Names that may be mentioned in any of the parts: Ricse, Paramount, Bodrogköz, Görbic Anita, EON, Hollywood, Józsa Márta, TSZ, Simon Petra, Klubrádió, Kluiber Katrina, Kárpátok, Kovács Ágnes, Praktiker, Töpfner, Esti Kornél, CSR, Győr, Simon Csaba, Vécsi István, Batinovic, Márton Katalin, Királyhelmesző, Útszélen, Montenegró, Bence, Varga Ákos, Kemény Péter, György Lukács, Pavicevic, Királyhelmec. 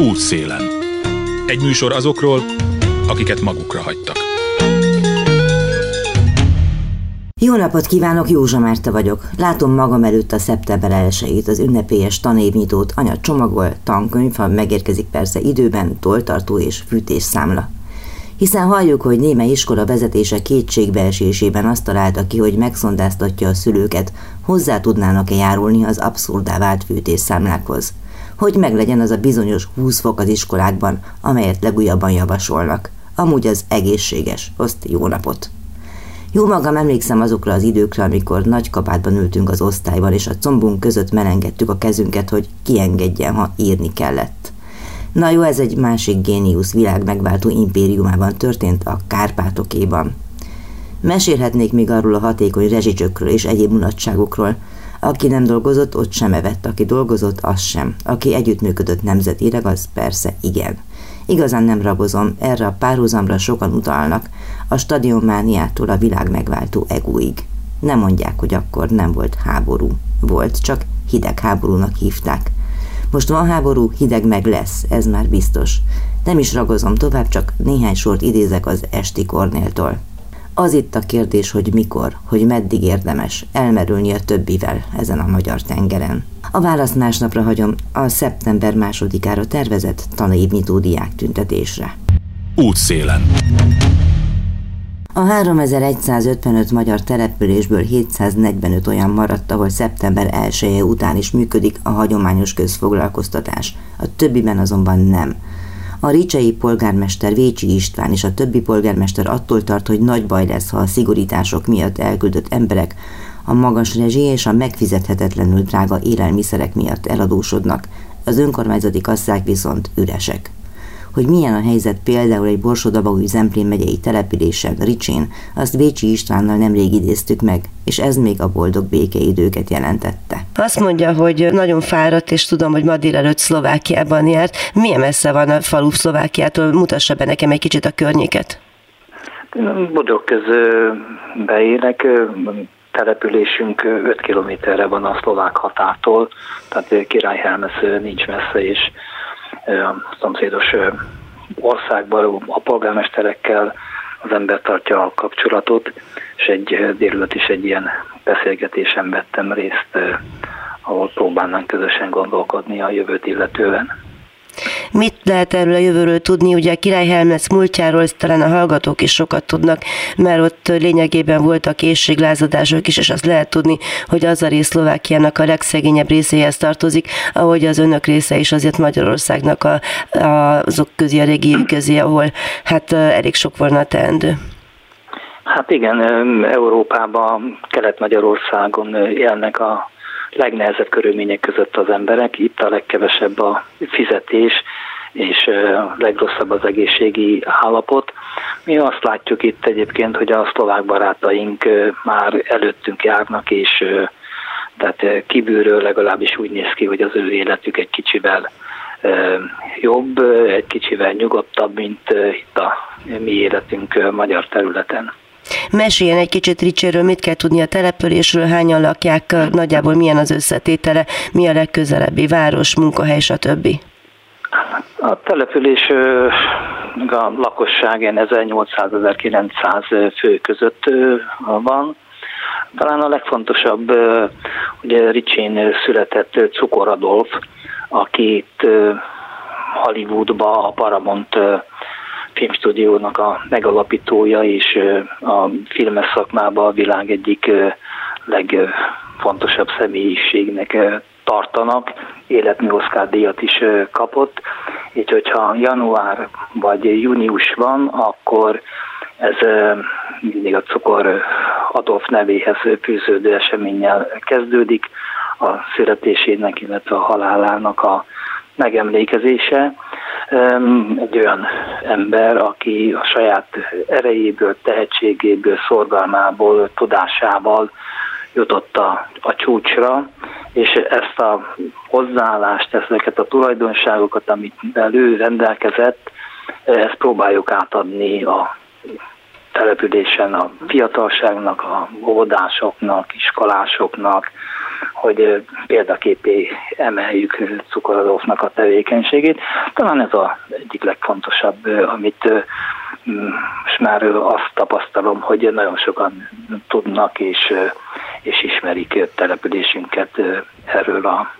Útszélen. Egy műsor azokról, akiket magukra hagytak. Jó napot kívánok, Józsa Márta vagyok. Látom magam előtt a szeptember 1-ét, az ünnepélyes tanévnyitót, anya csomagol, tankönyv, ha megérkezik persze időben, tolltartó és fűtésszámla. Hiszen halljuk, hogy némely iskola vezetése kétségbeesésében azt találta ki, hogy megszondáztatja a szülőket, hozzá tudnának-e járulni az abszurdá vált fűtésszámlákhoz. Hogy meglegyen az a bizonyos 20 fok az iskolákban, amelyet legújabban javasolnak. Amúgy az egészséges, azt jó napot. Jó magam emlékszem azokra az időkre, amikor nagy kabátban ültünk az osztályban, és a combunk között melengedtük a kezünket, hogy kiengedjen, ha írni kellett. Na jó, ez egy másik géniusz világ megváltó impériumában történt, a Kárpátokéban. Mesélhetnék még arról a hatékony rezsicsökről és egyéb mulatságokról. Aki nem dolgozott, ott sem evett, aki dolgozott, az sem. Aki együttműködött nemzetileg, az persze igen. Igazán nem ragozom, erre a párhuzamra sokan utalnak, a stadionmániától a világ megváltó egóig. Nem mondják, hogy akkor nem volt háború. Volt, csak hidegháborúnak hívták. Most van háború, hideg meg lesz, ez már biztos. Nem is ragozom tovább, csak néhány sort idézek az Esti Kornéltól. Az itt a kérdés, hogy mikor, hogy meddig érdemes elmerülni a többivel ezen a magyar tengeren. A választ másnapra hagyom, a szeptember 2-ára tervezett tanévnyitó diák tüntetésre. Útszélen. A 3155 magyar településből 745 olyan maradt, ahol szeptember 1-je után is működik a hagyományos közfoglalkoztatás, a többiben azonban nem. A ricsei polgármester Vécsi István és a többi polgármester attól tart, hogy nagy baj lesz, ha a szigorítások miatt elküldött emberek a magas rezsi és a megfizethetetlenül drága élelmiszerek miatt eladósodnak, az önkormányzati kasszák viszont üresek. Hogy milyen a helyzet például egy Borsod-Abaúj-Zemplén megyei településen, Ricsén, azt Vécsi Istvánnal nemrég idéztük meg, és ez még a boldog békeidőket jelentette. Azt mondja, hogy nagyon fáradt, és tudom, hogy ma délelőtt Szlovákiában járt. Milyen messze van a falu Szlovákiától? Mutassa be nekem egy kicsit a környéket. Bodrogközbe élek, településünk 5 kilométerre van a szlovák határtól, tehát Királyhelmesző nincs messze, és a szomszédos országban a polgármesterekkel az ember tartja a kapcsolatot, és egy délelőtt is egy ilyen beszélgetésen vettem részt, ahol próbálnánk közösen gondolkodni a jövőt illetően. Mit lehet erről a jövőről tudni? Ugye a Királyhelmec múltjáról talán a hallgatók is sokat tudnak, mert ott lényegében voltak éhséglázadások is, és azt lehet tudni, hogy az a rész Szlovákiának a legszegényebb részéhez tartozik, ahogy az önök része is azért Magyarországnak azok közé, a régió közé, ahol hát elég sok volna a teendő. Hát igen, Európában, Kelet-Magyarországon élnek a legnehezebb körülmények között az emberek, itt a legkevesebb a fizetés, és legrosszabb az egészségi állapot. Mi azt látjuk itt egyébként, hogy a szlovák barátaink már előttünk járnak, és tehát kívülről legalábbis úgy néz ki, hogy az ő életük egy kicsivel jobb, egy kicsivel nyugodtabb, mint itt a mi életünk magyar területen. Meséljen egy kicsit Ricséről, mit kell tudni a településről, hányan lakják, nagyjából milyen az összetétele, mi a legközelebbi város, munkahely, stb. A település, a lakosság 1800-1900 fő között van. Talán a legfontosabb, ugye Ricsén született Cukor Adolf, akit Hollywoodba a Paramount filmstúdiónak a megalapítója, és a filmes szakmában a világ egyik legfontosabb személyiségnek tartanak. Életmű Oscar-díjat is kapott, így hogyha január vagy június van, akkor ez mindig a Cukor Adolf nevéhez fűződő eseménnyel kezdődik, a születésének, illetve a halálának a megemlékezése. Egy olyan ember, aki a saját erejéből, tehetségéből, szorgalmából, tudásával jutott a csúcsra, és ezt a hozzáállást, ezeket a tulajdonságokat, amit ő rendelkezett, ezt próbáljuk átadni a településen a fiatalságnak, a óvodásoknak, iskolásoknak, hogy példaképé emeljük Cukor Adolfnak a tevékenységét. Talán ez az egyik legfontosabb, amit most már azt tapasztalom, hogy nagyon sokan tudnak és ismerik településünket erről a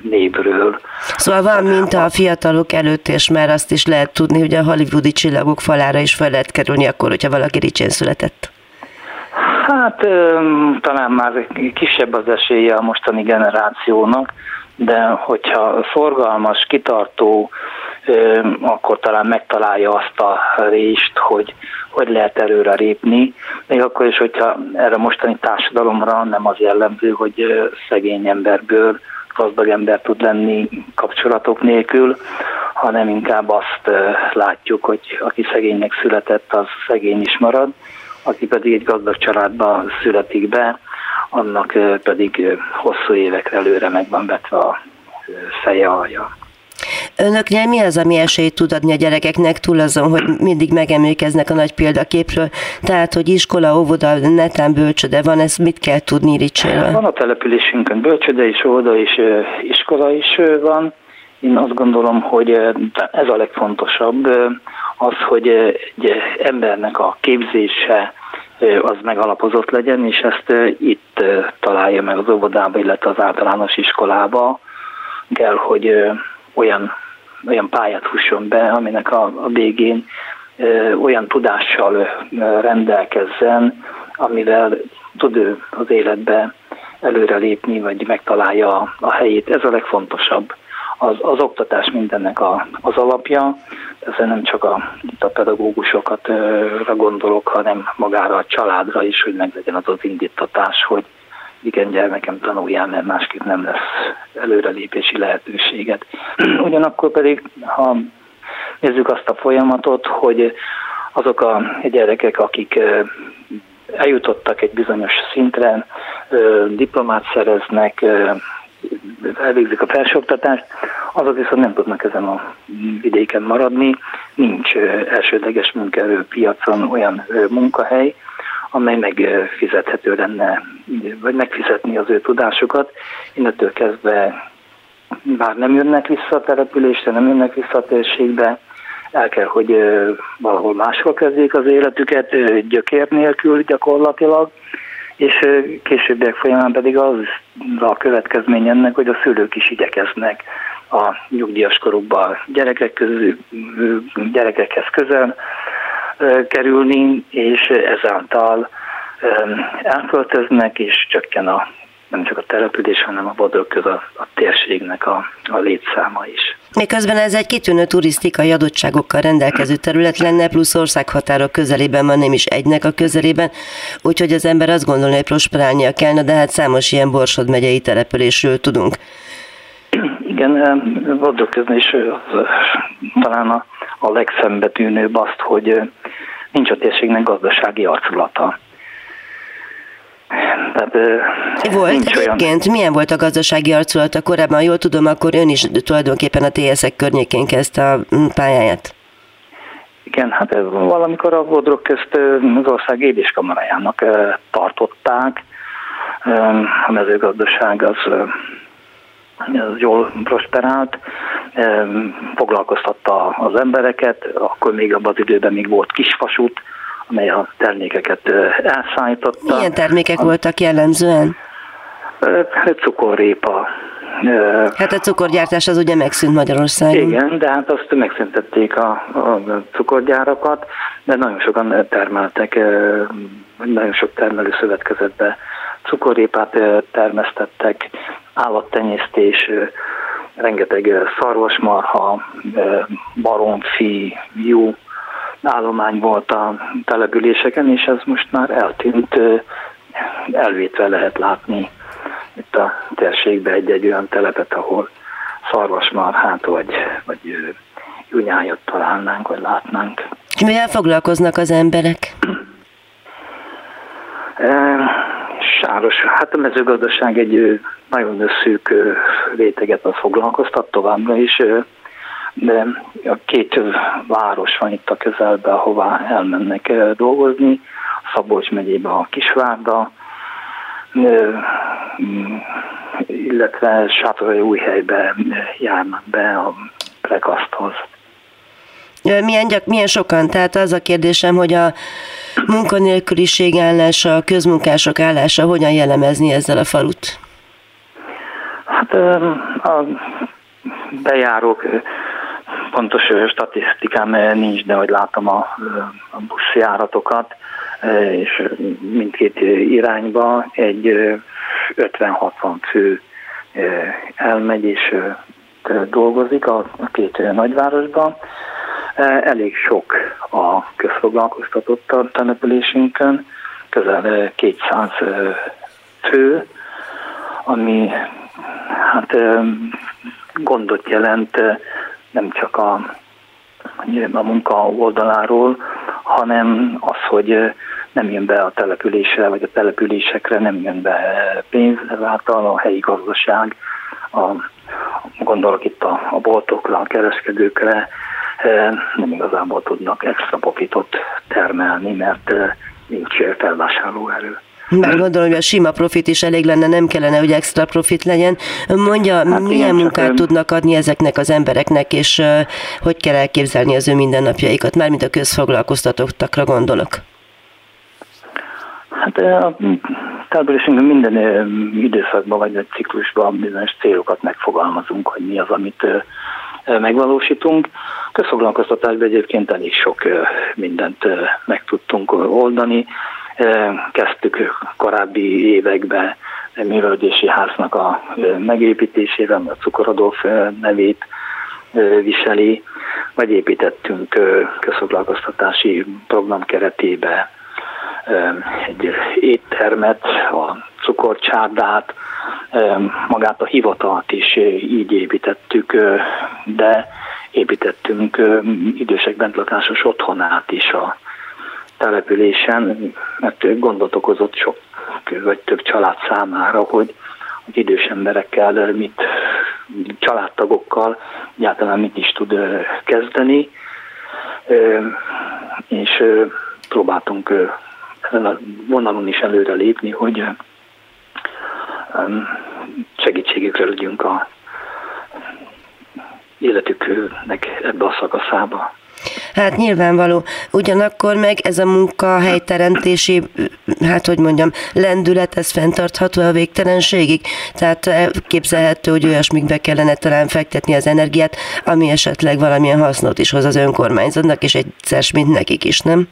névről. Szóval van minta a fiatalok előtt, és már azt is lehet tudni, hogy a hollywoodi csillagok falára is fel lehet kerülni akkor, hogyha valaki Ricsén született. Hát talán már kisebb az esélye a mostani generációnak, de hogyha szorgalmas, kitartó, akkor talán megtalálja azt a részt, hogy lehet előre lépni, még akkor is, hogyha erre mostani társadalomra nem az jellemző, hogy szegény emberből gazdag ember tud lenni kapcsolatok nélkül, hanem inkább azt látjuk, hogy aki szegénynek született, az szegény is marad, aki pedig egy gazdag családba születik be, annak pedig hosszú évekre előre meg van vetve a feje, alja. Önöknél mi az, ami esélyt tud adni a gyerekeknek túl azon, hogy mindig megemlékeznek a nagy példaképről? Tehát, hogy iskola, óvoda, netán bölcsöde van, ezt mit kell tudni Ricséről? Van a településünkön bölcsöde is, óvoda is, iskola is van. Én azt gondolom, hogy ez a legfontosabb, az, hogy egy embernek a képzése az megalapozott legyen, és ezt itt találja meg az óvodába, illetve az általános iskolába kell, hogy olyan pályát husson be, aminek a végén olyan tudással rendelkezzen, amivel tud ő az életbe előrelépni, vagy megtalálja a helyét. Ez a legfontosabb. Az oktatás mindennek az alapja, ezzel nem csak a pedagógusokra gondolok, hanem magára a családra is, hogy meglegyen az indítatás, hogy igen, gyermekem, tanuljál, mert másképp nem lesz előrelépési lehetőséged. Ugyanakkor pedig, ha nézzük azt a folyamatot, hogy azok a gyerekek, akik eljutottak egy bizonyos szintre, diplomát szereznek, elvégzik a felsőoktatást, azok viszont nem tudnak ezen a vidéken maradni, nincs elsődleges munkaerőpiacon olyan munkahely, amely megfizethető lenne, vagy megfizetni az ő tudásukat. Innentől kezdve már nem jönnek vissza a településre, nem jönnek vissza a térségbe, el kell, hogy valahol máshol kezdjék az életüket, gyökér nélkül gyakorlatilag, és későbbiek folyamán pedig az a következmény ennek, hogy a szülők is igyekeznek a nyugdíjas korukban gyerekekhez közel kerülni, és ezáltal elköltöznek, és csökken nem csak a település, hanem a Bodrogköz a térségnek a létszáma is. Miközben ez egy kitűnő turisztikai adottságokkal rendelkező terület lenne, plusz országhatárok közelében van, nem is egynek a közelében, úgyhogy az ember azt gondolja, hogy prosperálnia kellene, de hát számos ilyen Borsod megyei településről tudunk. Igen, Bodrogközben is talán a legszembetűnőbb azt, hogy nincs a térségnek gazdasági arculata. Volt egyébként? Milyen volt a gazdasági arculata korábban? Jól tudom, akkor ön is tulajdonképpen a TSZ-ek környékén kezdte a pályáját. Igen, hát valamikor a Bodrogközt az ország édéskamarájának tartották. A mezőgazdaság az jól prosperált, foglalkoztatta az embereket, akkor még abban az időben még volt kisvasút, amely a termékeket elszállította. Milyen termékek voltak jellemzően? Cukorrépa. Hát a cukorgyártás az ugye megszűnt Magyarországon. Igen, de hát azt megszüntették a cukorgyárakat, de nagyon sokan termeltek, nagyon sok termelőszövetkezetbe cukorrépát termesztettek, állattenyésztés, rengeteg szarvasmarha, baromfi, jó állomány volt a településeken, és ez most már eltűnt, elvétve lehet látni itt a térségben egy-egy olyan telepet, ahol szarvasmarhát vagy junyájat találnánk, vagy látnánk. És mivel foglalkoznak az emberek? Sáros, hát a mezőgazdaság egy nagyon szűk réteget az foglalkoztat továbbra is, de a két város van itt a közelben, ahová elmennek dolgozni, Szabolcs megyében a Kisvárda, illetve Sátorai Újhelybe járnak be a prekaszthoz. Milyen sokan? Tehát az a kérdésem, hogy a munkanélküliség állása, a közmunkások állása hogyan jellemezni ezzel a falut? Hát a bejárók pontos statisztikám nincs, de hogy látom a buszjáratokat, és mindkét irányba egy 50-60 fő elmegy és dolgozik a két nagyvárosban. Elég sok a közfoglalkoztatott a településünkön, közel 200 fő, ami hát gondot jelent nem csak a munka oldaláról, hanem az, hogy nem jön be a településre, vagy a településekre nem jön be pénz, ezáltal a helyi gazdaság, gondolok itt a boltokra, a kereskedőkre, nem igazából tudnak extra profitot termelni, mert nincs felvásárlóerő. Bár gondolom, hogy a sima profit is elég lenne, nem kellene, hogy extra profit legyen. Mondja, hát milyen munkát tudnak adni ezeknek az embereknek, és hogy kell elképzelni az ő mindennapjaikat, mármint a közfoglalkoztatottakra gondolok? Hát a településünkben minden időszakban vagy egy ciklusban bizonyos célokat megfogalmazunk, hogy mi az, amit megvalósítunk. Közfoglalkoztatásban egyébként elég sok mindent meg tudtunk oldani. Kezdtük korábbi években művelődési háznak a megépítésével, mert a Cukor Adolf nevét viseli, vagy építettünk közfoglalkoztatási program keretébe egy éttermet, a cukorcsárdát, magát a hivatalt is így építettük, de építettünk idősek bentlakásos otthonát is a településen, mert gondot okozott sok vagy több család számára, hogy az idős emberekkel, családtagokkal egyáltalán mit is tud kezdeni, és próbáltunk ezen a vonalon is előre lépni, hogy segítségükre legyünk a életüknek ebbe a szakaszába. Hát nyilvánvaló. Ugyanakkor meg ez a munkahelyteremtési, lendület, ez fenntartható a végtelenségig? Tehát képzelhető, hogy olyasmikbe kellene talán fektetni az energiát, ami esetleg valamilyen hasznot is hoz az önkormányzatnak, és egyszer, mint nekik is, nem?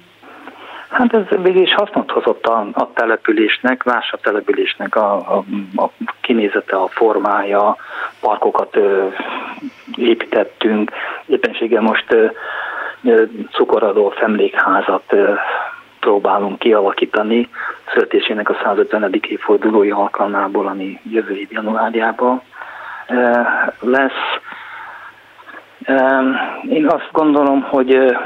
Hát ez végül is hasznot hozott a településnek, más a településnek a kinézete, a formája, parkokat építettünk, éppenséggel most Cukor Adolf emlékházat próbálunk kialakítani születésének a 150. évfordulói alkalmából, ami jövő év januárjában lesz. Én azt gondolom, hogy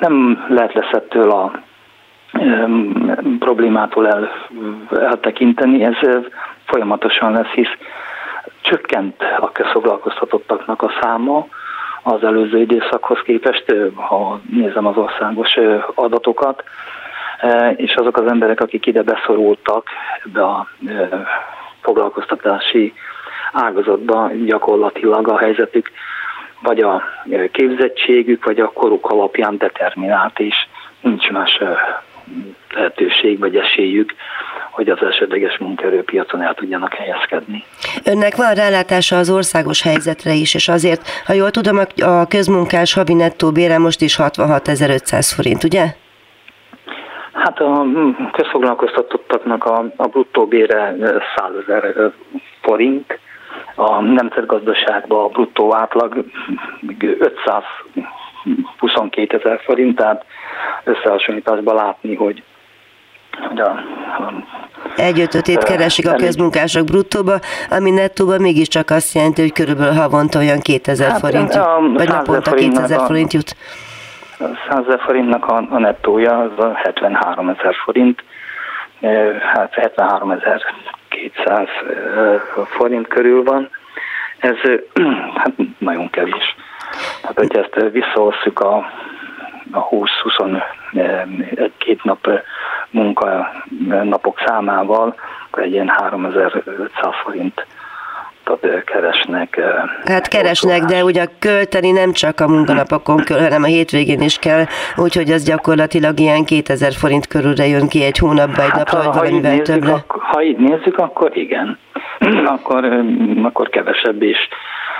nem lehet leszettől a problémától eltekinteni, ez folyamatosan lesz, hisz csökkent a közfoglalkoztatottaknak a száma az előző időszakhoz képest, ha nézem az országos adatokat, és azok az emberek, akik ide beszorultak ebbe a foglalkoztatási ágazatba, gyakorlatilag a helyzetük vagy a képzettségük, vagy a koruk alapján determinált, és nincs más lehetőség, vagy esélyük, hogy az elsődleges munkaerőpiacon el tudjanak helyezkedni. Önnek van rálátása az országos helyzetre is, és azért, ha jól tudom, a közmunkás havi nettó bére most is 66.500 forint, ugye? Hát a közfoglalkoztatottaknak a bruttó bére 100.000 forint, a nemzetgazdaságban a bruttó átlag 522.000 forint, tehát összehasonlításban látni, hogy egy ötödét keresik a közmunkások bruttóba, ami nettóban mégiscsak azt jelenti, hogy körülbelül havonta olyan 2000 forint jut, vagy naponta 2000 forint jut. 100.000 forintnak a nettója az a 73.000 forint, hát 73.200 forint körül van. Ez hát nagyon kevés. Hát, hogyha ezt visszahosszuk a 20-21 nap munkanapok számával, akkor egy ilyen 3500 forint keresnek. Hát keresnek, de ugye költeni nem csak a munkanapokon, hanem a hétvégén is kell, úgyhogy az gyakorlatilag ilyen 2000 forint körülre jön ki egy hónapba, egy napra, vagy valamivel többre. Ha így nézzük, akkor igen. Akkor kevesebb, és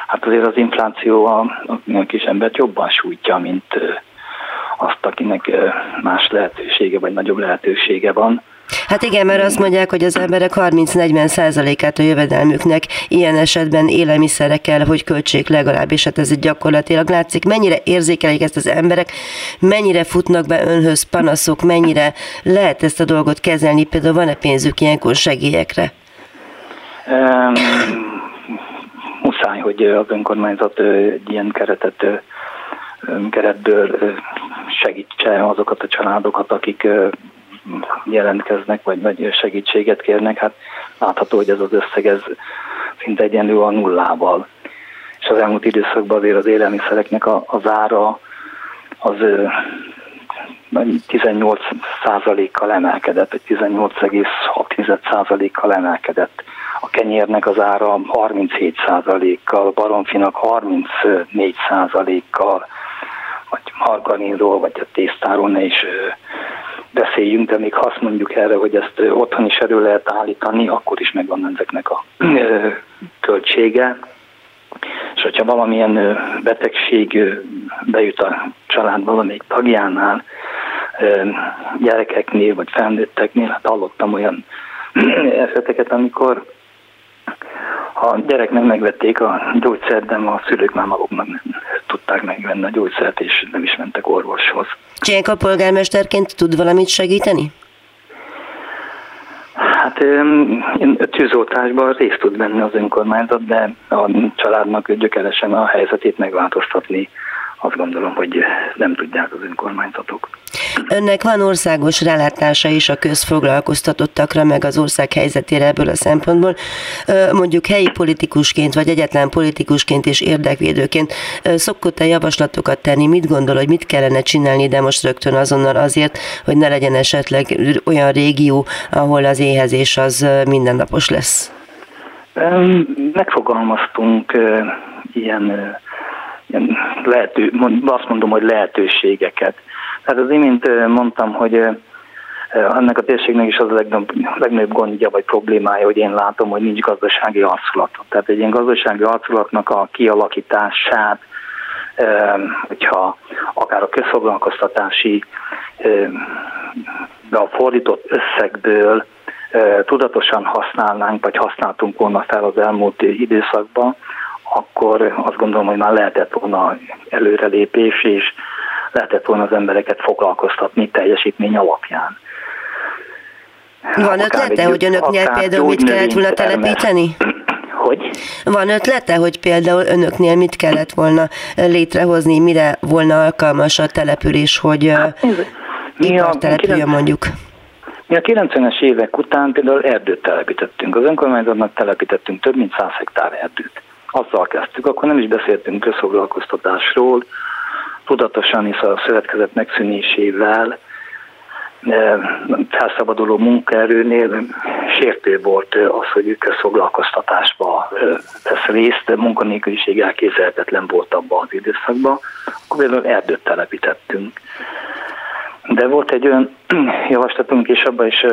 hát azért az infláció a kis embert jobban sújtja, mint azt, akinek más lehetősége, vagy nagyobb lehetősége van. Hát igen, mert azt mondják, hogy az emberek 30-40%-át a jövedelmüknek ilyen esetben élelmiszerre kell, hogy költsék legalábbis, hát ez itt gyakorlatilag látszik. Mennyire érzékelik ezt az emberek, mennyire futnak be önhöz panaszok, mennyire lehet ezt a dolgot kezelni, például van-e pénzük ilyenkor segélyekre? Muszáj, hogy az önkormányzat egy ilyen keretből segítse azokat a családokat, akik jelentkeznek, vagy segítséget kérnek, hát látható, hogy ez az összeg ez szinte egyenlő a nullával. És az elmúlt időszakban azért az élelmiszereknek az ára az 18%-kal emelkedett, vagy 18,6%-kal emelkedett. A kenyérnek az ára 37%-kal, baromfinak 34%-kal, vagy margarinról, vagy a tésztáról ne is beszéljünk, de még ha azt mondjuk erre, hogy ezt otthon is elő lehet állítani, akkor is megvan ezeknek a költsége. És hogyha valamilyen betegség bejut a család valamelyik tagjánál, gyerekeknél vagy felnőtteknél, hát hallottam olyan eseteket, amikor a gyereknek megvették a gyógyszert, de a szülők már maguknak nem tudták megvenni a gyógyszert, és nem is mentek orvoshoz. Csénk a polgármesterként tud valamit segíteni? Hát én tűzoltásban részt tud venni az önkormányzat, de a családnak gyökeresen a helyzetét megváltoztatni, azt gondolom, hogy nem tudják az önkormányzatok. Önnek van országos rálátása is a közfoglalkoztatottakra, meg az ország helyzetére ebből a szempontból. Mondjuk helyi politikusként, vagy egyetlen politikusként és érdekvédőként szokott-e javaslatokat tenni? Mit gondol, hogy mit kellene csinálni, de most rögtön azonnal azért, hogy ne legyen esetleg olyan régió, ahol az éhezés az mindennapos lesz? Megfogalmaztunk ilyen azt mondom, hogy lehetőségeket. Tehát az imént mondtam, hogy ennek a térségnek is az a legnagyobb gondja vagy problémája, hogy én látom, hogy nincs gazdasági arculat. Tehát egy ilyen gazdasági arculatnak a kialakítását, hogyha akár a közfoglalkoztatási a fordított összegből tudatosan használnánk, vagy használtunk volna fel az elmúlt időszakban, akkor azt gondolom, hogy már lehetett volna előrelépés, és lehetett volna az embereket foglalkoztatni teljesítmény alapján. Van ötlete, hogy önöknek például mit kellett volna telepíteni? Hogy? Van ötlete, hogy például önöknél mit kellett volna létrehozni, mire volna alkalmas a település, hogy ipar települjön mondjuk? Mi a 90-es évek után például erdőt telepítettünk. Az önkormányzatnak telepítettünk több mint 100 hektár erdőt. Azzal kezdtük, akkor nem is beszéltünk közfoglalkoztatásról, tudatosan is a szövetkezet megszűnésével, felszabaduló munkaerőnél sértő volt az, hogy közfoglalkoztatásba vesz részt, munkanélküliség elképzelhetetlen volt abban az időszakban, akkor például erdőt telepítettünk. De volt egy olyan javaslatunk, és abban is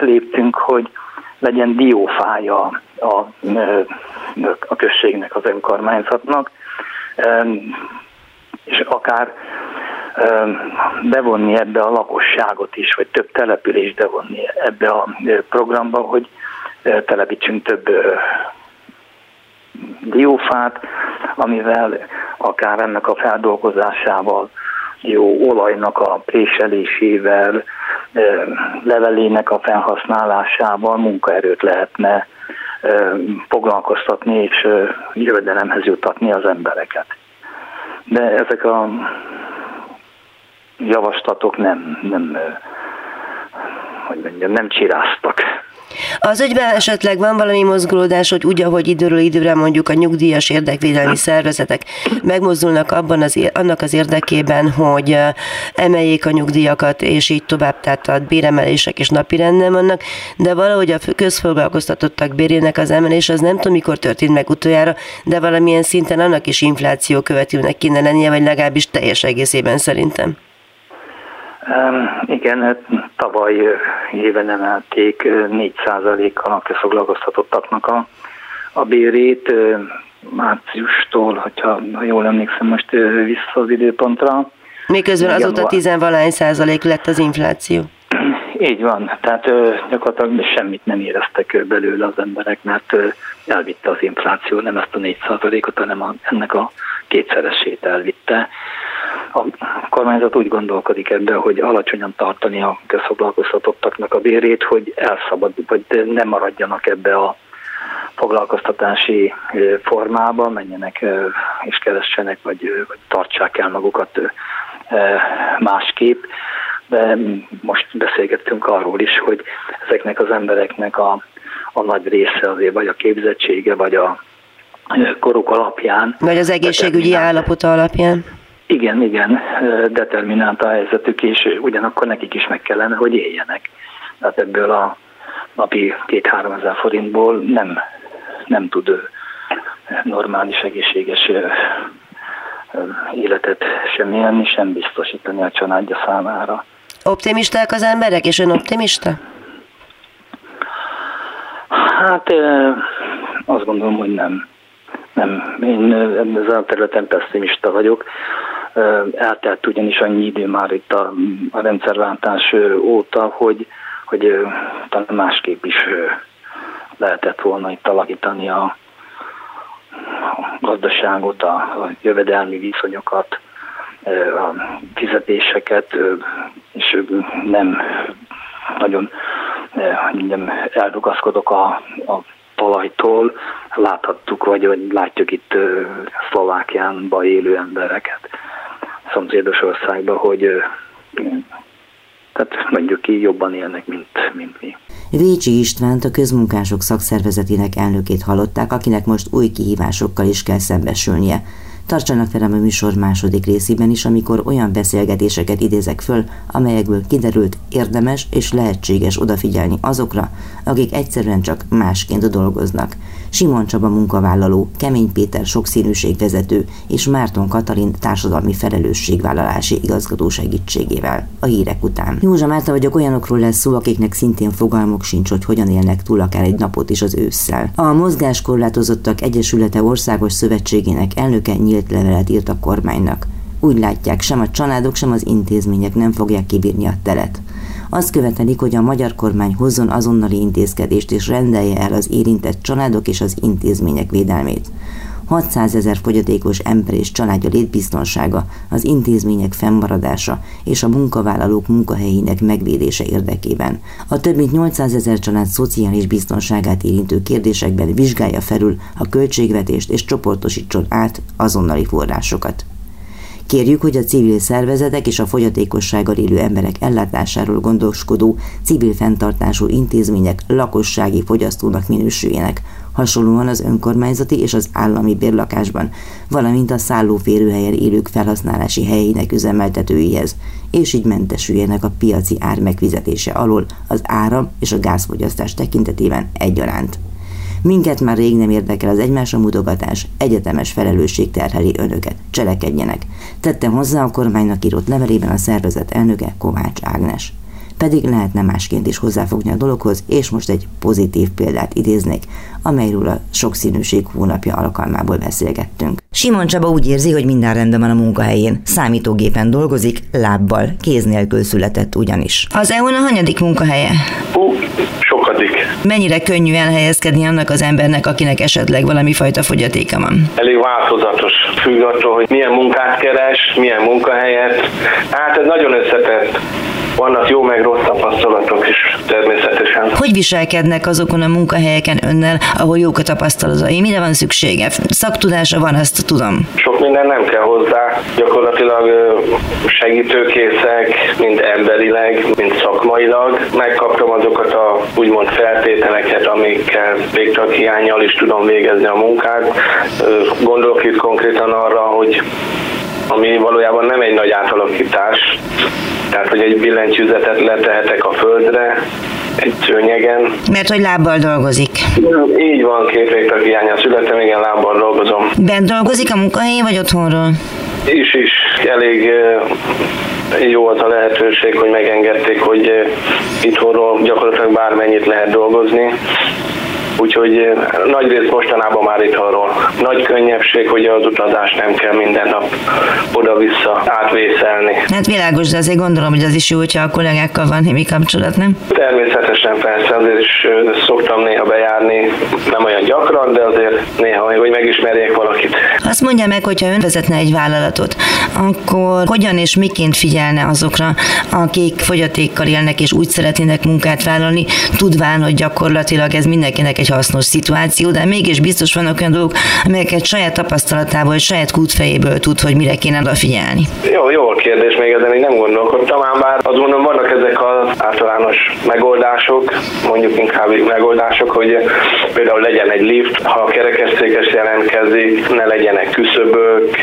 léptünk, hogy legyen diófája a községnek, az önkormányzatnak, és akár bevonni ebbe a lakosságot is, vagy több települést bevonni ebbe a programba, hogy telepítsünk több diófát, amivel akár ennek a feldolgozásával, jó olajnak a préselésével, levelének a felhasználásával munkaerőt lehetne foglalkoztatni és jövedelemhez juttatni az embereket. De ezek a javaslatok nem csiráztak. Az ügyben esetleg van valami mozgolódás, hogy úgy, ahogy időről időre mondjuk a nyugdíjas érdekvédelmi szervezetek megmozdulnak abban annak az érdekében, hogy emeljék a nyugdíjakat, és így tovább, tehát a béremelések és napirenden vannak, de valahogy a közfoglalkoztatottak bérének az emelés, az nem tudom, mikor történt meg utoljára, de valamilyen szinten annak is infláció követőnek kéne lennie, vagy legalábbis teljes egészében szerintem. Igen, tavaly éven emelték 4%-kal a közfoglalkoztatottaknak a bérét, márciustól, ha jól emlékszem most vissza az időpontra. Miközben azóta 10-valahány százalék lett az infláció. Így van, tehát gyakorlatilag semmit nem éreztek belőle az emberek, mert elvitte az infláció, nem ezt a 4%-ot, hanem ennek a kétszeresét elvitte. A kormányzat úgy gondolkodik ebben, hogy alacsonyan tartani a közfoglalkoztatottaknak a bérét, hogy elszabaduljanak, vagy ne maradjanak ebbe a foglalkoztatási formába, menjenek és keressenek, vagy tartsák el magukat másképp. De most beszélgettünk arról is, hogy ezeknek az embereknek a nagy része azért vagy a képzettsége, vagy a koruk alapján. Vagy az egészségügyi állapota alapján. Igen, determinált a helyzetük, és ugyanakkor nekik is meg kellene, hogy éljenek. Tehát ebből a napi 2-3 ezer forintból nem tud normális, egészséges életet sem élni, sem biztosítani a családja számára. Optimisták az emberek, és ön optimista? Hát azt gondolom, hogy nem. Nem, én ezen a területen pessimista vagyok. Eltelt ugyanis annyi idő már itt a rendszerváltás óta, hogy talán másképp is lehetett volna itt alakítani a gazdaságot, a jövedelmi viszonyokat, a fizetéseket, és nem nagyon elrugaszkodok a talajtól. Láthattuk, vagy látjuk itt Szlovákiánban élő embereket, szomszédos országban, hogy tehát mondjuk így jobban élnek, mint mi. Vécsi Istvánt, a közmunkások szakszervezetének elnökét hallották, akinek most új kihívásokkal is kell szembesülnie. Tartsanak velem a műsor második részében is, amikor olyan beszélgetéseket idézek föl, amelyekből kiderült, érdemes és lehetséges odafigyelni azokra, akik egyszerűen csak másként dolgoznak. Simon Csaba munkavállaló, Kemény Péter sokszínűségvezető és Márton Katalin társadalmi felelősségvállalási igazgató segítségével. A hírek után. Józsa Márta vagyok, olyanokról lesz szó, akiknek szintén fogalmuk sincs, hogy hogyan élnek túl akár egy napot is az ősszel. A Mozgáskorlátozottak Egyesülete Országos Szövetségének elnöke nyílt levelet írt a kormánynak. Úgy látják, sem a családok, sem az intézmények nem fogják kibírni a teret. Azt követelik, hogy a magyar kormány hozzon azonnali intézkedést és rendelje el az érintett családok és az intézmények védelmét. 600 000 fogyatékos ember és családja létbiztonsága, az intézmények fennmaradása és a munkavállalók munkahelyének megvédése érdekében. A több mint 800 000 család szociális biztonságát érintő kérdésekben vizsgálja felül a költségvetést és csoportosítson át azonnali forrásokat. Kérjük, hogy a civil szervezetek és a fogyatékossággal élő emberek ellátásáról gondoskodó civil fenntartású intézmények lakossági fogyasztónak minősüljenek, hasonlóan az önkormányzati és az állami bérlakásban, valamint a szállóférőhelyen élők felhasználási helyének üzemeltetőihez, és így mentesüljenek a piaci ár megfizetése alól az áram és a gázfogyasztás tekintetében egyaránt. Minket már rég nem érdekel az egymásra mutogatás, egyetemes felelősség terheli önöket, cselekedjenek. Tettem hozzá a kormánynak írott levelében a szervezet elnöke, Kovács Ágnes. Pedig lehetne másként is hozzáfogni a dologhoz, és most egy pozitív példát idéznék, amelyről a sokszínűség hónapja alkalmából beszélgettünk. Simon Csaba úgy érzi, hogy minden rendben van a munkahelyén. Számítógépen dolgozik, lábbal, kéz nélkül született ugyanis. Az EON a hanyadik munkahelye? Sokadik. Mennyire könnyű elhelyezkedni annak az embernek, akinek esetleg valami fajta fogyatéka van? Elég változatos, függ attól, hogy milyen munkát keres, milyen munkahelyet. Hát ez nagyon összetett. Vannak jó meg rossz tapasztalatok is természetesen. Hogy viselkednek azokon a munkahelyeken önnel, ahol jók a tapasztalatai? Mire van szüksége? Szaktudása van, azt tudom. Sok minden nem kell hozzá. Gyakorlatilag segítőkészek, mind emberileg, mind szakmailag. Megkaptam azokat a úgymond feltételeket, tételeket, amikkel végtag hiánnyal is tudom végezni a munkát. Gondolok itt konkrétan arra, hogy ami valójában nem egy nagy átalakítás, tehát hogy egy billentyűzetet letehetek a földre, egy szőnyegen. Mert hogy lábbal dolgozik. Így van, két végtag hiánnyal születtem, igen, lábbal dolgozom. Bent dolgozik a munkahelyén, vagy otthonról? Is. Elég jó az a lehetőség, hogy megengedték, hogy itthonról gyakorlatilag bármennyit lehet dolgozni. Úgyhogy nagyrészt mostanában már itthonról. Nagy könnyebbség, hogy az utazást nem kell minden nap oda-vissza átvészelni. Hát világos, de azért gondolom, hogy az is jó, hogyha a kollégákkal van némi kapcsolat, nem? Természetesen persze, azért is szoktam néha bejárni, nem olyan gyakran, de azért néha, hogy megismerjék valakit. Azt mondja meg, hogyha ön vezetne egy vállalatot, akkor hogyan és miként figyelne azokra, akik fogyatékkal élnek és úgy szeretnének munkát vállalni, tudván, hogy gyakorlatilag ez mindenkinek egy hasznos szituáció, de mégis biztos vannak olyan dolgok, amelyeket saját tapasztalatából, saját kútfejéből tud, hogy mire kéne odafigyelni. Jó a kérdés, még ezen én nem gondolkodtam, ám bár azt gondolom, vannak ezek az általános megoldások, mondjuk inkább megoldások, hogy például legyen egy lift, ha a kerekesszékes jelentkezik, ne legyenek küszöbök.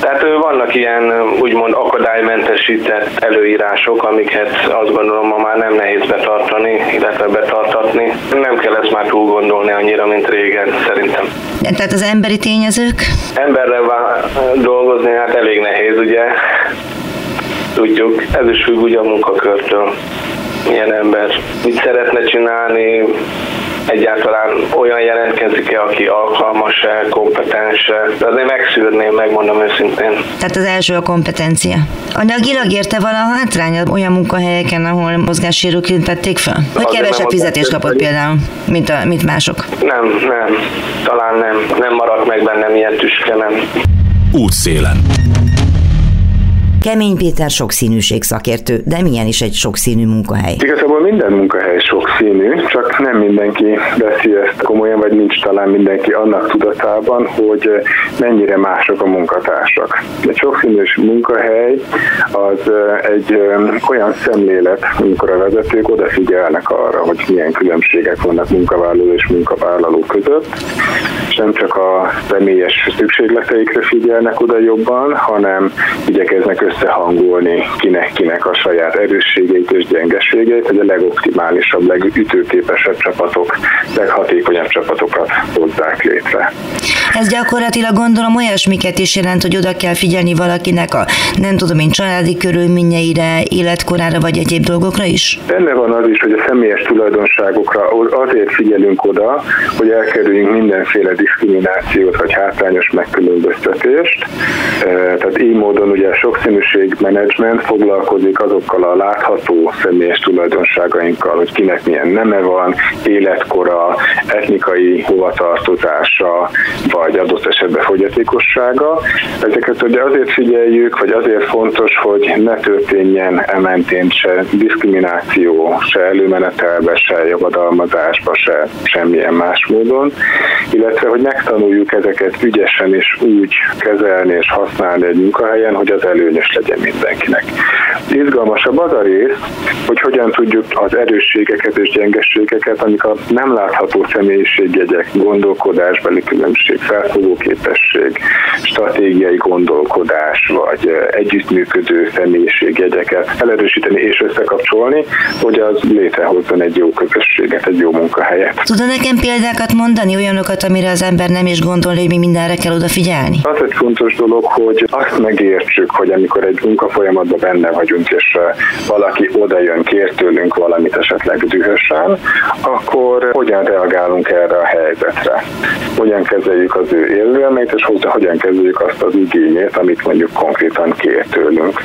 Tehát vannak ilyen úgymond akadálymentesített előírások, amiket azt gondolom ma már nem nehéz betartani, illetve betartatni. Nem kell ezt már túl gondolni annyira, mint régen, szerintem. Tehát az emberi tényezők? Emberrel dolgozni hát elég nehéz, ugye? Tudjuk, ez is függ ugye a munkakörtől. Milyen ember mit szeretne csinálni, egyáltalán olyan jelentkezik-e, aki alkalmas-e, kompetens-e. Azért megszűrném, megmondom őszintén. Tehát az első a kompetencia. Anyagilag érte vala hátránya olyan munkahelyeken, ahol mozgássérültként tették fel? Hogy kevesebb fizetést kapott például, mint mások? Nem. Talán nem. Nem maradt meg bennem ilyen tüske, nem. Útszélen. Kemény Péter sokszínűség szakértő, de milyen is egy sokszínű munkahely? Igazából minden munkahely sokszínű, csak nem mindenki veszi ezt komolyan, vagy nincs talán mindenki annak tudatában, hogy mennyire mások a munkatársak. Egy sokszínűs munkahely az egy olyan szemlélet, amikor a vezetők odafigyelnek arra, hogy milyen különbségek vannak munkavállaló és munkavállaló között, és nem csak a személyes szükségleteikre figyelnek oda jobban, hanem igyekeznek összehangolni kinek a saját erősségeit és gyengeségeit, hogy a legoptimálisabb, legütőképesebb csapatok, leghatékonyabb csapatokat hozzák létre. Ez gyakorlatilag gondolom olyasmiket is jelent, hogy oda kell figyelni valakinek a családi körülményeire, életkorára vagy egyéb dolgokra is? Benne van az is, hogy a személyes tulajdonságokra azért figyelünk oda, hogy elkerüljünk mindenféle diszkriminációt vagy hátrányos megkülönböztetést. Tehát így módon ugye sokszínűségmenedzsment foglalkozik azokkal a látható személyes tulajdonságainkkal, hogy kinek milyen neme van, életkora, etnikai hovatartozása, vagy adott esetben fogyatékossága. Ezeket ugye azért figyeljük, vagy azért fontos, hogy ne történjen ementén se diszkrimináció, se előmenetelbe, se javadalmazásba, se semmilyen más módon, illetve hogy megtanuljuk ezeket ügyesen és úgy kezelni és használni egy munkahelyen, hogy az előnyös legyen mindenkinek. Izgalmasabb az a rész, hogy hogyan tudjuk az erősségeket és gyengességeket, amik a nem látható személyiségjegyek, gondolkodásbeli különbség, felfogóképesség, stratégiai gondolkodás, vagy együttműködő személyiségjegyeket felerősíteni és összekapcsolni, hogy az létrehozzon egy jó közösséget, egy jó munkahelyet. Tudod nekem példákat mondani, olyanokat, amire az ember nem is gondol, hogy mi mindenre kell odafigyelni? Az egy fontos dolog, hogy azt megértsük, hogy amikor egy munkafolyamatban benne vagyunk, és valaki odajön, kér tőlünk valamit esetleg dühösen, akkor hogyan reagálunk erre a helyzetre? Hogyan kezeljük az ő érzelmeit, és hogyan kezeljük azt az igényét, amit mondjuk konkrétan kér tőlünk.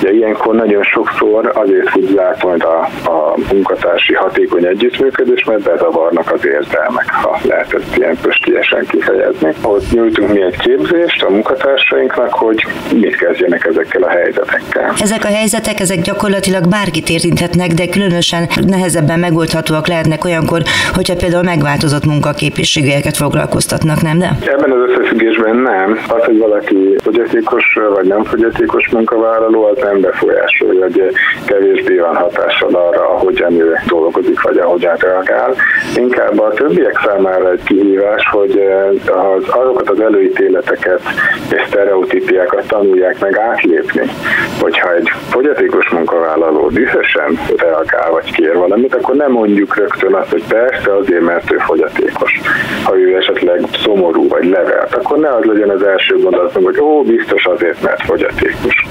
Ugye ilyenkor nagyon sokszor azért húzzák majd a munkatársi hatékony együttműködés, mert bezavarnak az érzelmek, ha lehet ezt ilyen pöstiesen kifejezni. Ott nyújtunk mi egy képzést a munkatársainknak, hogy mit kezdjenek ezekkel a helyzetekkel. Ezek a helyzetek, ezek gyakorlatilag bárkit érinthetnek, de különösen nehezebben megoldhatóak lehetnek olyankor, hogyha például megváltozott munkaképességűeket foglalkoztatnak, nem? De? Ebben az összefüggésben nem. Az, hogy valaki fogyatékos vagy nem fogyatékos munkavállaló, az nem befolyásolja, hogy kevésbé van hatással arra, ahogyan ő dolgozik, vagy ahogyan reagál. Inkább a többiek számára egy kihívás, hogy azokat az előítéleteket és sztereotípiákat tanulják meg átlépni. Hogyha egy fogyatékos munkavállaló dühösen reagál, vagy kér valamit, akkor nem mondjuk rögtön azt, hogy persze azért, mert ő fogyatékos. Ha ő esetleg szomorú vagy levelt, akkor ne az legyen az első gondolatom, hogy biztos azért, mert fogyatékos.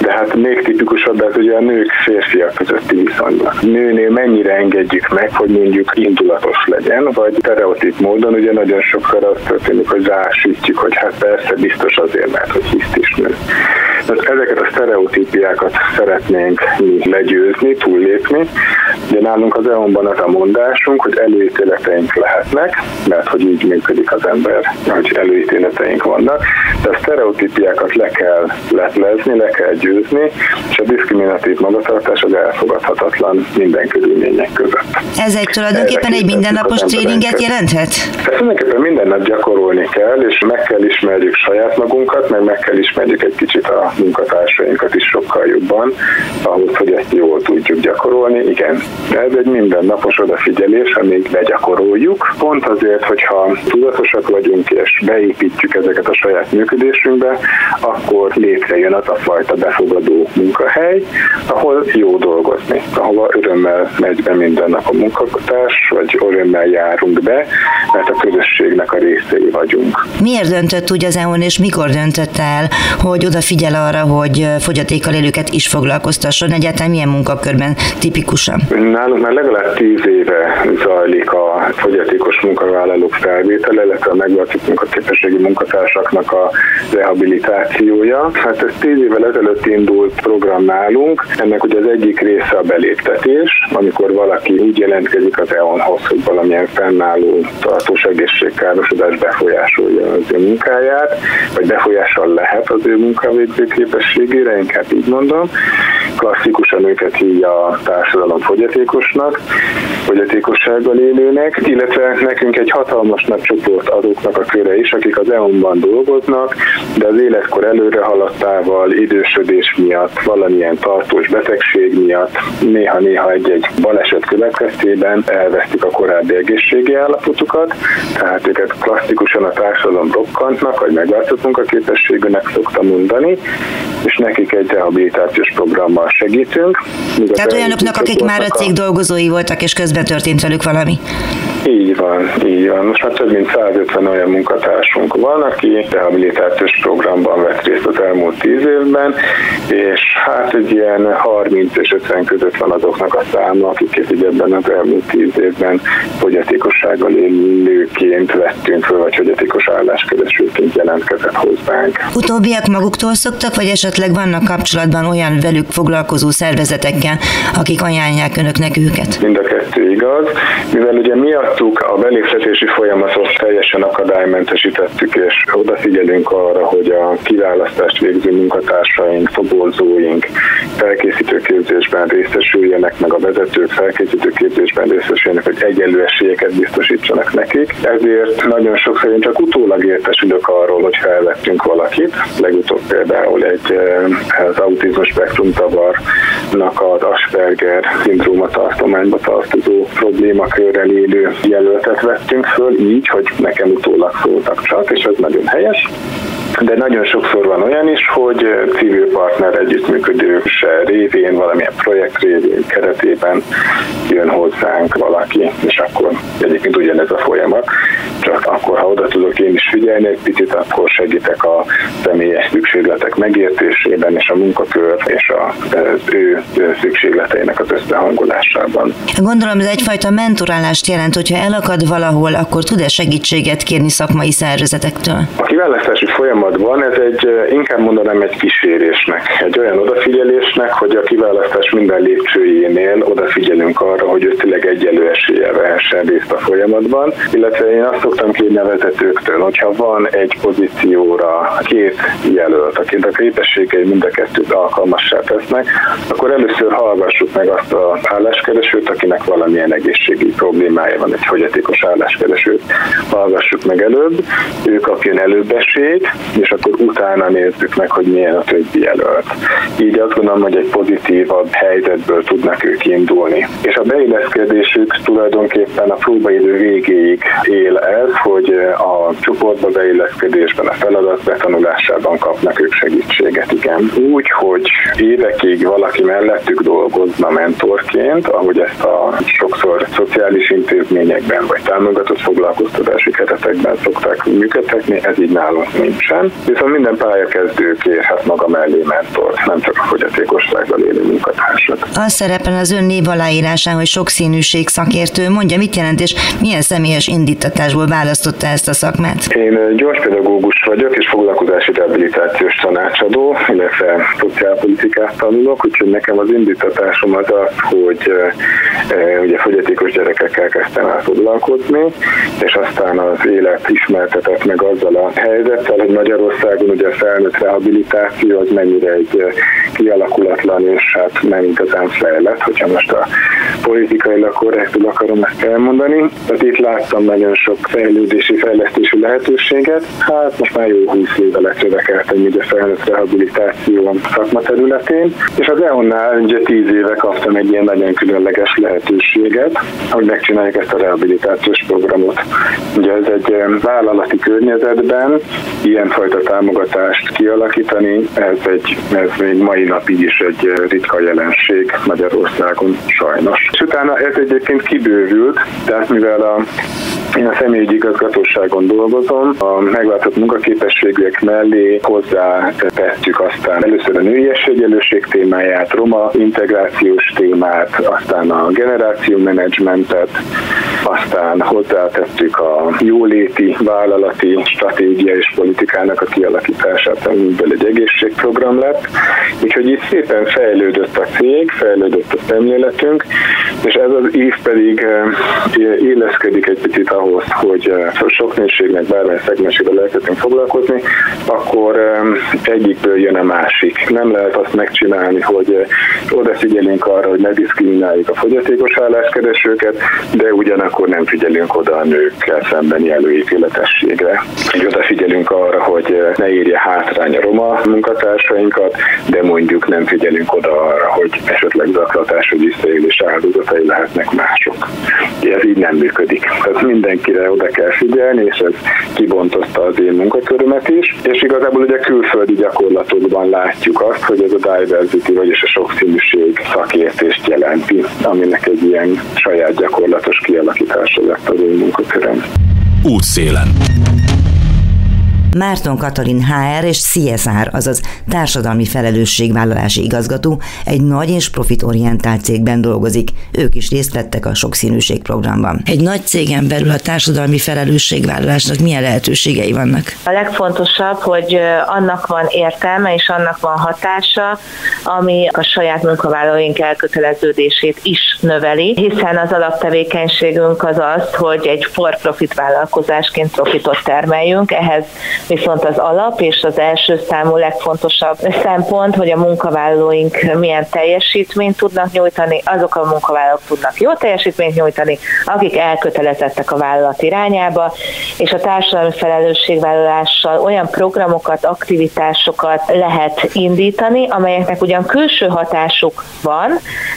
De hát még tipikusabb ez ugye a nők férfiak közötti viszonyban. Nőnél mennyire engedjük meg, hogy mondjuk indulatos legyen, vagy sztereotíp módon ugye nagyon sokszor az történik, hogy rásítjük, hogy hát persze biztos azért, mert hogy hisztisnő. Ezeket a sztereotípiákat szeretnénk mi legyőzni, túllépni. De nálunk az EON-ban az a mondásunk, hogy előítéleteink lehetnek, mert hogy így működik az ember, hogy előítéleteink vannak, de a sztereotípiákat le kell leplezni, le kell győzni, és a diszkriminatív magatartás az elfogadhatatlan minden körülmények között. Ez egy tulajdonképpen egy mindennapos tréninget jelenthet? Ezt mindenképpen minden nap gyakorolni kell, és meg kell ismerjük saját magunkat, meg kell ismerjük egy kicsit a munkatársainkat is sokkal jobban, ahhoz, hogy ezt jól tudjuk gyakorolni. Igen, ez egy mindennapos odafigyelés, amíg begyakoroljuk. Pont azért, hogyha tudatosak vagyunk és beépítjük ezeket a saját működésünkbe, akkor létrejön az a fajta befogadó munkahely, ahol jó dolgozni, ahova örömmel megy be minden nap a munkatárs, vagy örömmel járunk be, mert a közösségnek a részei vagyunk. Miért döntött úgy az EON, és mikor döntött el, hogy odafigyel arra, hogy fogyatékkal élőket is foglalkoztasson? Egyáltalán milyen munkakörben tipikusan? Nálunk már legalább 10 éve zajlik a fogyatékos munkavállalók felvétele, illetve a megváltozott munkaképességi munkatársaknak a rehabilitációja. Hát ez 10 évvel ezelőtt indult program nálunk. Ennek ugye az egyik része a beléptetés, amikor valaki úgy jelentkezik az EON-hoz, hogy valamilyen fennálló tartós egészségkárosodás befolyásolja az ő munkáját, vagy befolyással lehet az ő munkavégző képességére, inkább így mondom. Klasszikusan őket hívja a társadalom fogyatékosnak, fogyatékossággal élőnek, illetve nekünk egy hatalmas nagy csoport azoknak a köre is, akik az EON-ban dolgoznak, de az életkor előre haladtával, idősödés miatt, valamilyen tartós betegség miatt, néha-néha egy-egy baleset következtében elvesztik a korábbi egészségi állapotukat, tehát őket klasszikusan a társadalom rokkantnak, vagy megváltozott munkaképességűnek szoktam mondani, és nekik egy rehabilitációs programmal segítünk. Tehát olyanoknak, akik már a cég dolgozói voltak, és közben történt velük valami? Így van, így van. Most már több mint 150 olyan munkatársunk van, aki rehabilitációs programban vett részt az elmúlt 10 évben, és hát egy ilyen 30 és 50 között van azoknak a száma, akiket ebben az elmúlt 10 évben fogyatékossággal élőként vettünk föl, vagy fogyatékos álláskeresőként jelentkezett hozzánk. Utóbbiak maguktól szoktak, vagy esetleg vannak kapcsolatban olyan velük foglalkozó szervezetekkel, akik ajánlják önöknek őket? Mind a kettő igaz, mivel ugye miattuk a beléptetési folyamatot teljesen akadálymentesítettük, és odafigyelünk arra, hogy a kiválasztást végző munkatársaink, toborzóink felkészítőképzésben részesüljenek, meg a vezetők felkészítőképzésben részesüljenek, hogy egyenlő esélyeket biztosítsanak nekik. Ezért nagyon sokszor én csak utólag értesülök arról, hogy felvettünk valakit. Legutóbb például az autizmus spektrumzavarnak az Asperger-szindróma tartományba tartozó problémakörrel élő jelöltet vettünk föl, így, hogy nekem utólag szóltak csak, és ez nagyon helyes. De nagyon sokszor van olyan is, hogy civil partner együttműködők révén, valamilyen projekt révén, keretében jön hozzánk valaki, és akkor egyébként ugyanez a folyamat, csak akkor, ha oda tudok én is figyelni egy picit, akkor segítek a személyes szükségletek megértésében, és a munkakör, és az ő szükségleteinek az összehangolásában. Gondolom, ez egyfajta mentorálást jelent, hogyha elakad valahol, akkor tud-e segítséget kérni szakmai szervezetektől? A kiválasztási folyamat van, ez inkább mondanám egy kísérésnek, egy olyan odafigyelésnek, hogy a kiválasztás minden lépcsőjénél odafigyelünk arra, hogy ő tényleg egyenlő eséllyel vehessen részt a folyamatban, illetve én azt szoktam kérni a vezetőktől, hogyha van egy pozícióra két jelölt, akit a képességei mind a kettőt alkalmassá tesznek, akkor először hallgassuk meg azt az álláskeresőt, akinek valamilyen egészségügyi problémája van, egy fogyatékos álláskeresőt hallgassuk meg előbb, ő kapjon előbb esélyt, és akkor utána nézzük meg, hogy milyen a többi jelölt. Így azt gondolom, hogy egy pozitívabb helyzetből tudnak ők indulni. És a beilleszkedésük tulajdonképpen a próbaidő végéig él ez, hogy a csoportba beilleszkedésben, a feladat betanulásában kapnak ők segítséget, igen. Úgy, hogy évekig valaki mellettük dolgozna mentorként, ahogy ezt a sokszor szociális intézményekben vagy támogatott foglalkoztatási keretekben szokták működtetni, ez így nálunk nincsen. Viszont minden pályakezdő kérhet maga mellé mentort, nem csak a fogyatékossággal élő munkatársak. Az szerepel az ön névaláírásán, hogy sokszínűség szakértő, mondja, mit jelent és milyen személyes indítatásból választotta ezt a szakmát? Én gyógypedagógus vagyok és foglalkozási rehabilitációs tanácsadó, illetve szociálpolitikát tanulok, úgyhogy nekem az indítatásom az az, hogy ugye fogyatékos gyerekekkel kezdtem el foglalkozni, és aztán az élet ismertetett meg azzal a helyzettel, hogy Magyarországon ugye a felnőtt rehabilitáció az mennyire egy kialakulatlan és hát nem igazán fejlett, hogyha most a politikailag korrektul akarom ezt elmondani. Tehát itt láttam nagyon sok fejlődési, fejlesztési lehetőséget. Hát most már jó 20 éve lecsövekeltem így a felnőtt rehabilitáció szakma területén, és az EON-nál ugye 10 éve kaptam egy ilyen nagyon különleges lehetőséget, hogy megcsináljuk ezt a rehabilitációs programot. Ugye ez egy vállalati környezetben ilyenfajta támogatást kialakítani, ez még mai napig is egy ritka jelenség Magyarországon sajnos. És utána ez egyébként kibővült, tehát mivel én a személyügyi igazgatóságon dolgozom, a megváltott munkaképességűek mellé hozzátettük aztán először a nőiességegyenlőség témáját, roma integrációs témát, aztán a generáció menedzsmentet, aztán hozzátettük a jóléti, vállalati stratégia és politikának a kialakítását, amiből egy egészségprogram lett. Úgyhogy itt szépen fejlődött a cég, fejlődött a szemléletünk, és ez az év pedig illeszkedik egy picit ahhoz, hogy sokféleségnek bármely szegmensével elkezdünk foglalkozni, akkor egyikből jön a másik. Nem lehet azt megcsinálni, hogy odafigyelünk arra, hogy ne diszkrimináljuk a fogyatékos álláskeresőket, de ugyanakkor nem figyelünk oda a nőkkel szembeni előítéletességre. Odafigyelünk arra, hogy ne érje hátrány a roma munkatársainkat, de mondjuk nem figyelünk oda arra, hogy esetleg zaklatás vagy visszaélés áldozatai lehetnek mások. Ez így nem működik. Tehát mindenkire oda kell figyelni, és ez kibontozta az én munkakörömet is, és igazából ugye külföldi gyakorlatokban látjuk azt, hogy ez a diversity, vagyis a sokszínűség szakértést jelenti, aminek egy ilyen saját gyakorlatos kialakítása lett az én munkaköröm. Útszélen. Márton Katalin HR és CSR, azaz társadalmi felelősségvállalási igazgató egy nagy és profitorientált cégben dolgozik. Ők is részt vettek a sokszínűség programban. Egy nagy cégen belül a társadalmi felelősségvállalásnak milyen lehetőségei vannak? A legfontosabb, hogy annak van értelme és annak van hatása, ami a saját munkavállalóink elköteleződését is növeli, hiszen az alaptevékenységünk az az, hogy egy for-profit vállalkozásként profitot termeljünk, ehhez viszont az alap és az első számú legfontosabb szempont, hogy a munkavállalóink milyen teljesítményt tudnak nyújtani, azok a munkavállalók tudnak jó teljesítményt nyújtani, akik elkötelezettek a vállalat irányába, és a társadalmi felelősségvállalással olyan programokat, aktivitásokat lehet indítani, amelyeknek ugyan külső hatásuk van,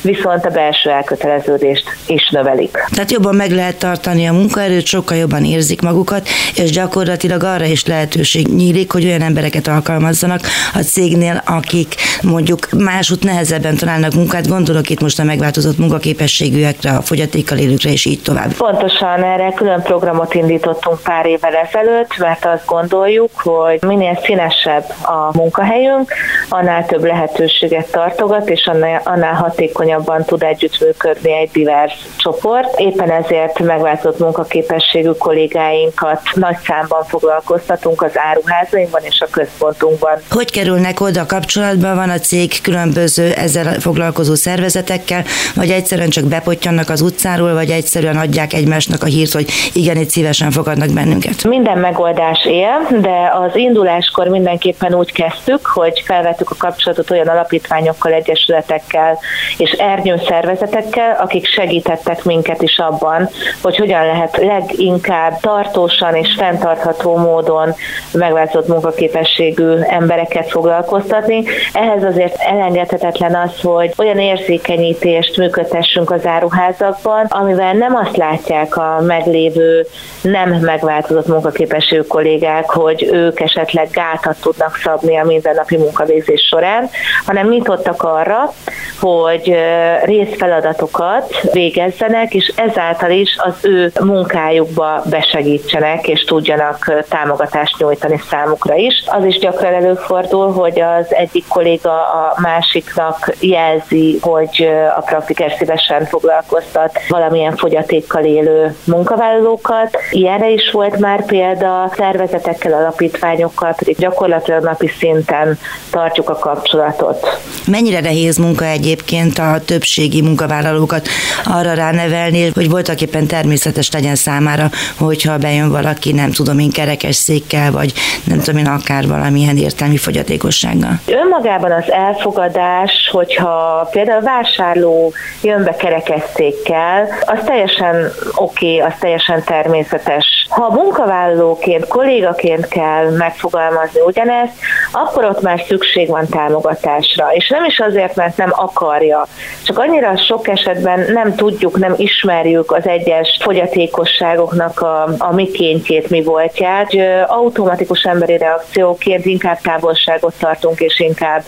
viszont a belső elköteleződést is növelik. Tehát jobban meg lehet tartani a munkaerőt, sokkal jobban érzik magukat, és gyakorlatilag arra is lehetőség nyílik, hogy olyan embereket alkalmazzanak a cégnél, akik mondjuk másút nehezebben találnak munkát, gondolok itt most a megváltozott munkaképességűekre, a fogyatékkal élőkre és így tovább. Pontosan erre külön programot indítottunk pár évvel ezelőtt, mert azt gondoljuk, hogy minél színesebb a munkahelyünk, annál több lehetőséget tartogat, és annál hatékonyabban tud együttműködni egy divers csoport. Éppen ezért megváltozott munkaképességű kollégáinkat nagy számban foglalkoztatunk az áruházainkban és a központunkban. Hogy kerülnek oda, kapcsolatban van a cég különböző ezzel foglalkozó szervezetekkel, vagy egyszerűen csak bepottyannak az utcáról, vagy egyszerűen adják egymásnak a hírt, hogy igen, itt szívesen fogadnak bennünket? Minden megoldás él, de az induláskor mindenképpen úgy kezdtük, hogy felvettük a kapcsolatot olyan alapítványokkal, egyesületekkel és ernyőszervezetekkel, akik segítettek minket is abban, hogy hogyan lehet leginkább tartósan és fenntartható módon megváltozott munkaképességű embereket foglalkoztatni. Ehhez azért elengedhetetlen az, hogy olyan érzékenyítést működtessünk az áruházakban, amivel nem azt látják a meglévő, nem megváltozott munkaképességű kollégák, hogy ők esetleg gátat tudnak szabni a mindennapi munkavégzés során, hanem nyitottak arra, hogy részfeladatokat végezzenek, és ezáltal is az ő munkájukba besegítsenek, és tudjanak támogatást nyújtani számukra is. Az is gyakran előfordul, hogy az egyik kolléga a másiknak jelzi, hogy a Praktiker szívesen foglalkoztat valamilyen fogyatékkal élő munkavállalókat. Ilyenre is volt már példa, szervezetekkel, alapítványokkal pedig gyakorlatilag napi szinten tartjuk a kapcsolatot. Mennyire nehéz munka egyébként a többségi munkavállalókat arra ránevelni, hogy voltak éppen természetes legyen számára, hogyha bejön valaki, nem tudom én, kerekes székkel, vagy nem tudom én, akár valamilyen értelmi fogyatékossággal? Önmagában az elfogadás, hogyha például vásárló jön be kerekes székkel, az teljesen oké, az teljesen természetes. Ha munkavállalóként, kollégaként kell megfogalmazni ugyanezt, akkor ott már szükség van támogatásra. És nem is azért, mert nem akarja. Csak annyira sok esetben nem tudjuk, nem ismerjük az egyes fogyatékosságoknak a mikéntjét, mi voltját. Hogy automatikus emberi reakcióként inkább távolságot tartunk, és inkább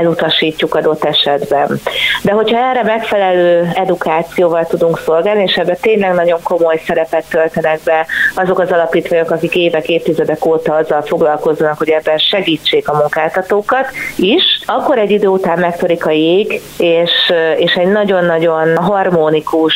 elutasítjuk adott esetben. De hogyha erre megfelelő edukációval tudunk szolgálni, és ebben tényleg nagyon komoly szerepet töltenek be azok az alapítványok, akik évek, évtizedek óta azzal foglalkoznak, hogy ebben segítsék a munkáltatókat is, akkor egy idő után megtörik a jég, és egy nagyon-nagyon harmonikus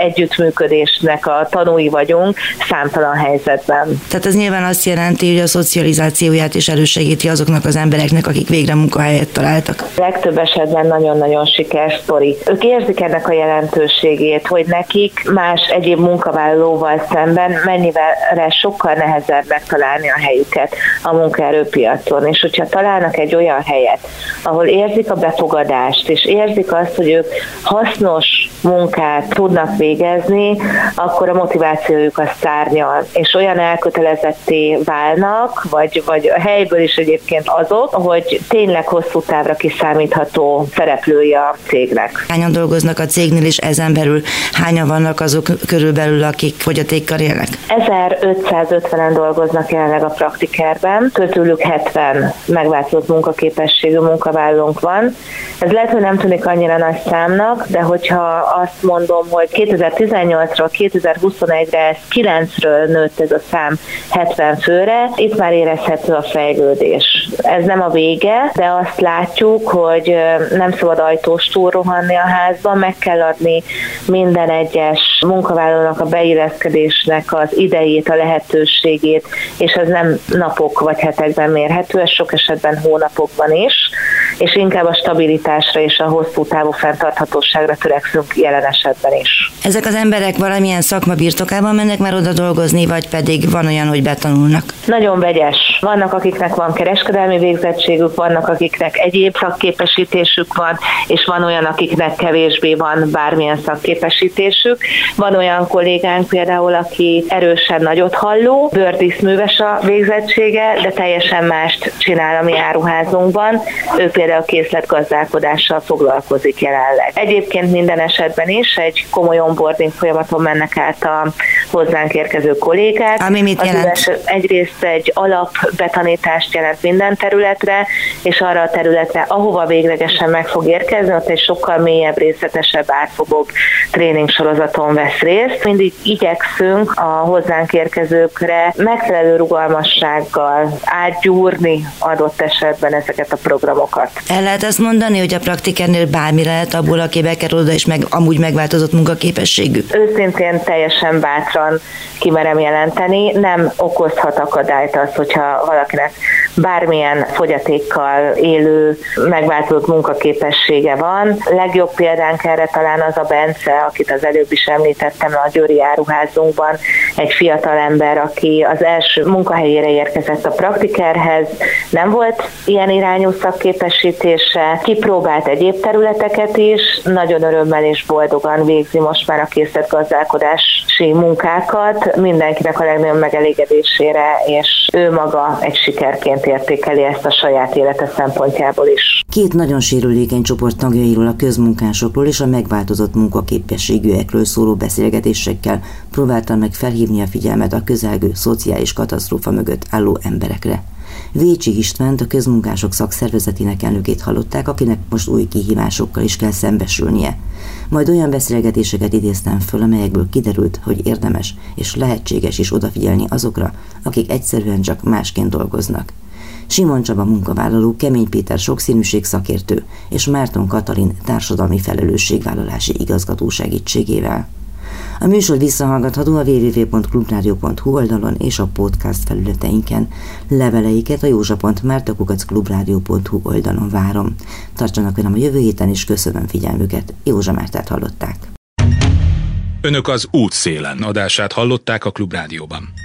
együttműködésnek a tanúi vagyunk számtalan helyzetben. Tehát ez nyilván azt jelenti, hogy a szocializációját is elősegíti azoknak az embereknek, akik végre munkahelyet találtak. A legtöbb esetben nagyon-nagyon sikeres sztori. Ők érzik ennek a jelentőségét, hogy nekik más egyéb munkavállalóval szemben mennyivel sokkal nehezebb megtalálni a helyüket a munkaerőpiacon. És hogyha találnak egy olyan helyet, ahol érzik a befogadást, és érzik azt, hogy ők hasznos munkát tudnak végezni, akkor a motivációjuk az szárnyal. És olyan elkötelezetté válnak, vagy a helyből is egyébként azok, hogy tényleg hosszú távra kiszámítható szereplője a cégnek. Hányan dolgoznak a cégnél, és ezen belül hányan vannak azok körülbelül, akik fogyatékkal élnek? 1550-en dolgoznak jelenleg a Praktikerben, közülük 70 megváltozott munkaképességű munkavállalónk van. Ez lehet, hogy nem tűnik annyira nagy számnak, de hogyha azt mondom, hogy 2018-ról 2021-re 9-ről nőtt ez a szám 70 főre, itt már érezhető a fejlődés. Ez nem a vége, de azt látjuk, hogy nem szabad ajtóstól rohanni a házban, meg kell adni minden egyes munkavállalónak a beilleszkedésnek az idejét, a lehetőségét, és ez nem napok vagy hetekben mérhető, ez sok esetben hónapokban is, és inkább a stabilitásra és a hosszú távú fenntarthatóságra törekszünk jelen esetben is. Ezek az emberek valamilyen szakma birtokában mennek már oda dolgozni, vagy pedig van olyan, hogy betanulnak? Nagyon vegyes. Vannak, akiknek van kereskedelmi végzettségük, vannak, akiknek egyéb szakképesítésük van, és van olyan, akiknek kevésbé van bármilyen szakképesítésük. Van olyan kollégánk például, aki erősen nagyot halló, bőrdíszműves a végzettsége, de teljesen mást csinál a mi áruházunkban. Ő szerencsére a készletgazdálkodással foglalkozik jelenleg. Egyébként minden esetben is egy komoly onboarding folyamaton mennek át a hozzánk érkező kollégák. Ami mit jelent? Egyrészt egy alapbetanítást jelent minden területre, és arra a területre, ahova véglegesen meg fog érkezni, ott egy sokkal mélyebb, részletesebb, átfogóbb tréning sorozaton vesz részt. Mindig igyekszünk a hozzánk érkezőkre megfelelő rugalmassággal átgyúrni adott esetben ezeket a programokat. El lehet azt mondani, hogy a Praktikernél bármi lehet abból, aki bekerül oda, és meg amúgy megváltozott munkaképességű? Őszintén teljesen bátran kimerem jelenteni, nem okozhat akadályt az, hogyha valakinek bármilyen fogyatékkal élő, megváltozott munkaképessége van. Legjobb példánk erre talán az a Bence, akit az előbb is említettem a győri áruházunkban, egy fiatalember, aki az első munkahelyére érkezett a Praktikerhez, nem volt ilyen irányú szakképesítése, kipróbált egyéb területeket is, nagyon örömmel és boldogan végzi most már a készletgazdálkodási munkákat, mindenkinek a legnagyobb megelégedésére, és ő maga egy sikerként értékeli ezt a saját élete szempontjából is. Két nagyon sérülékeny csoport tagjairól, a közmunkásokról és a megváltozott munkaképességűekről szóló beszélgetésekkel próbáltam meg felhívni a figyelmet a közelgő szociális katasztrófa mögött álló emberekre. Vécsi Istvánt, a közmunkások szakszervezetének elnökét hallották, akinek most új kihívásokkal is kell szembesülnie. Majd olyan beszélgetéseket idéztem föl, amelyekből kiderült, hogy érdemes és lehetséges is odafigyelni azokra, akik egyszerűen csak másként dolgoznak. Simon Csaba munkavállaló, Kemény Péter sokszínűség szakértő és Márton Katalin társadalmi felelősségvállalási igazgató segítségével. A műsor visszahallgatható a www.klubrádió.hu oldalon és a podcast felületeinken. Leveleiket a józsa.márta@klubrádió.hu oldalon várom. Tartsanak velem a jövő héten is, köszönöm figyelmüket. Józsa Mártát hallották. Önök az Útszélen adását hallották a Klubrádióban.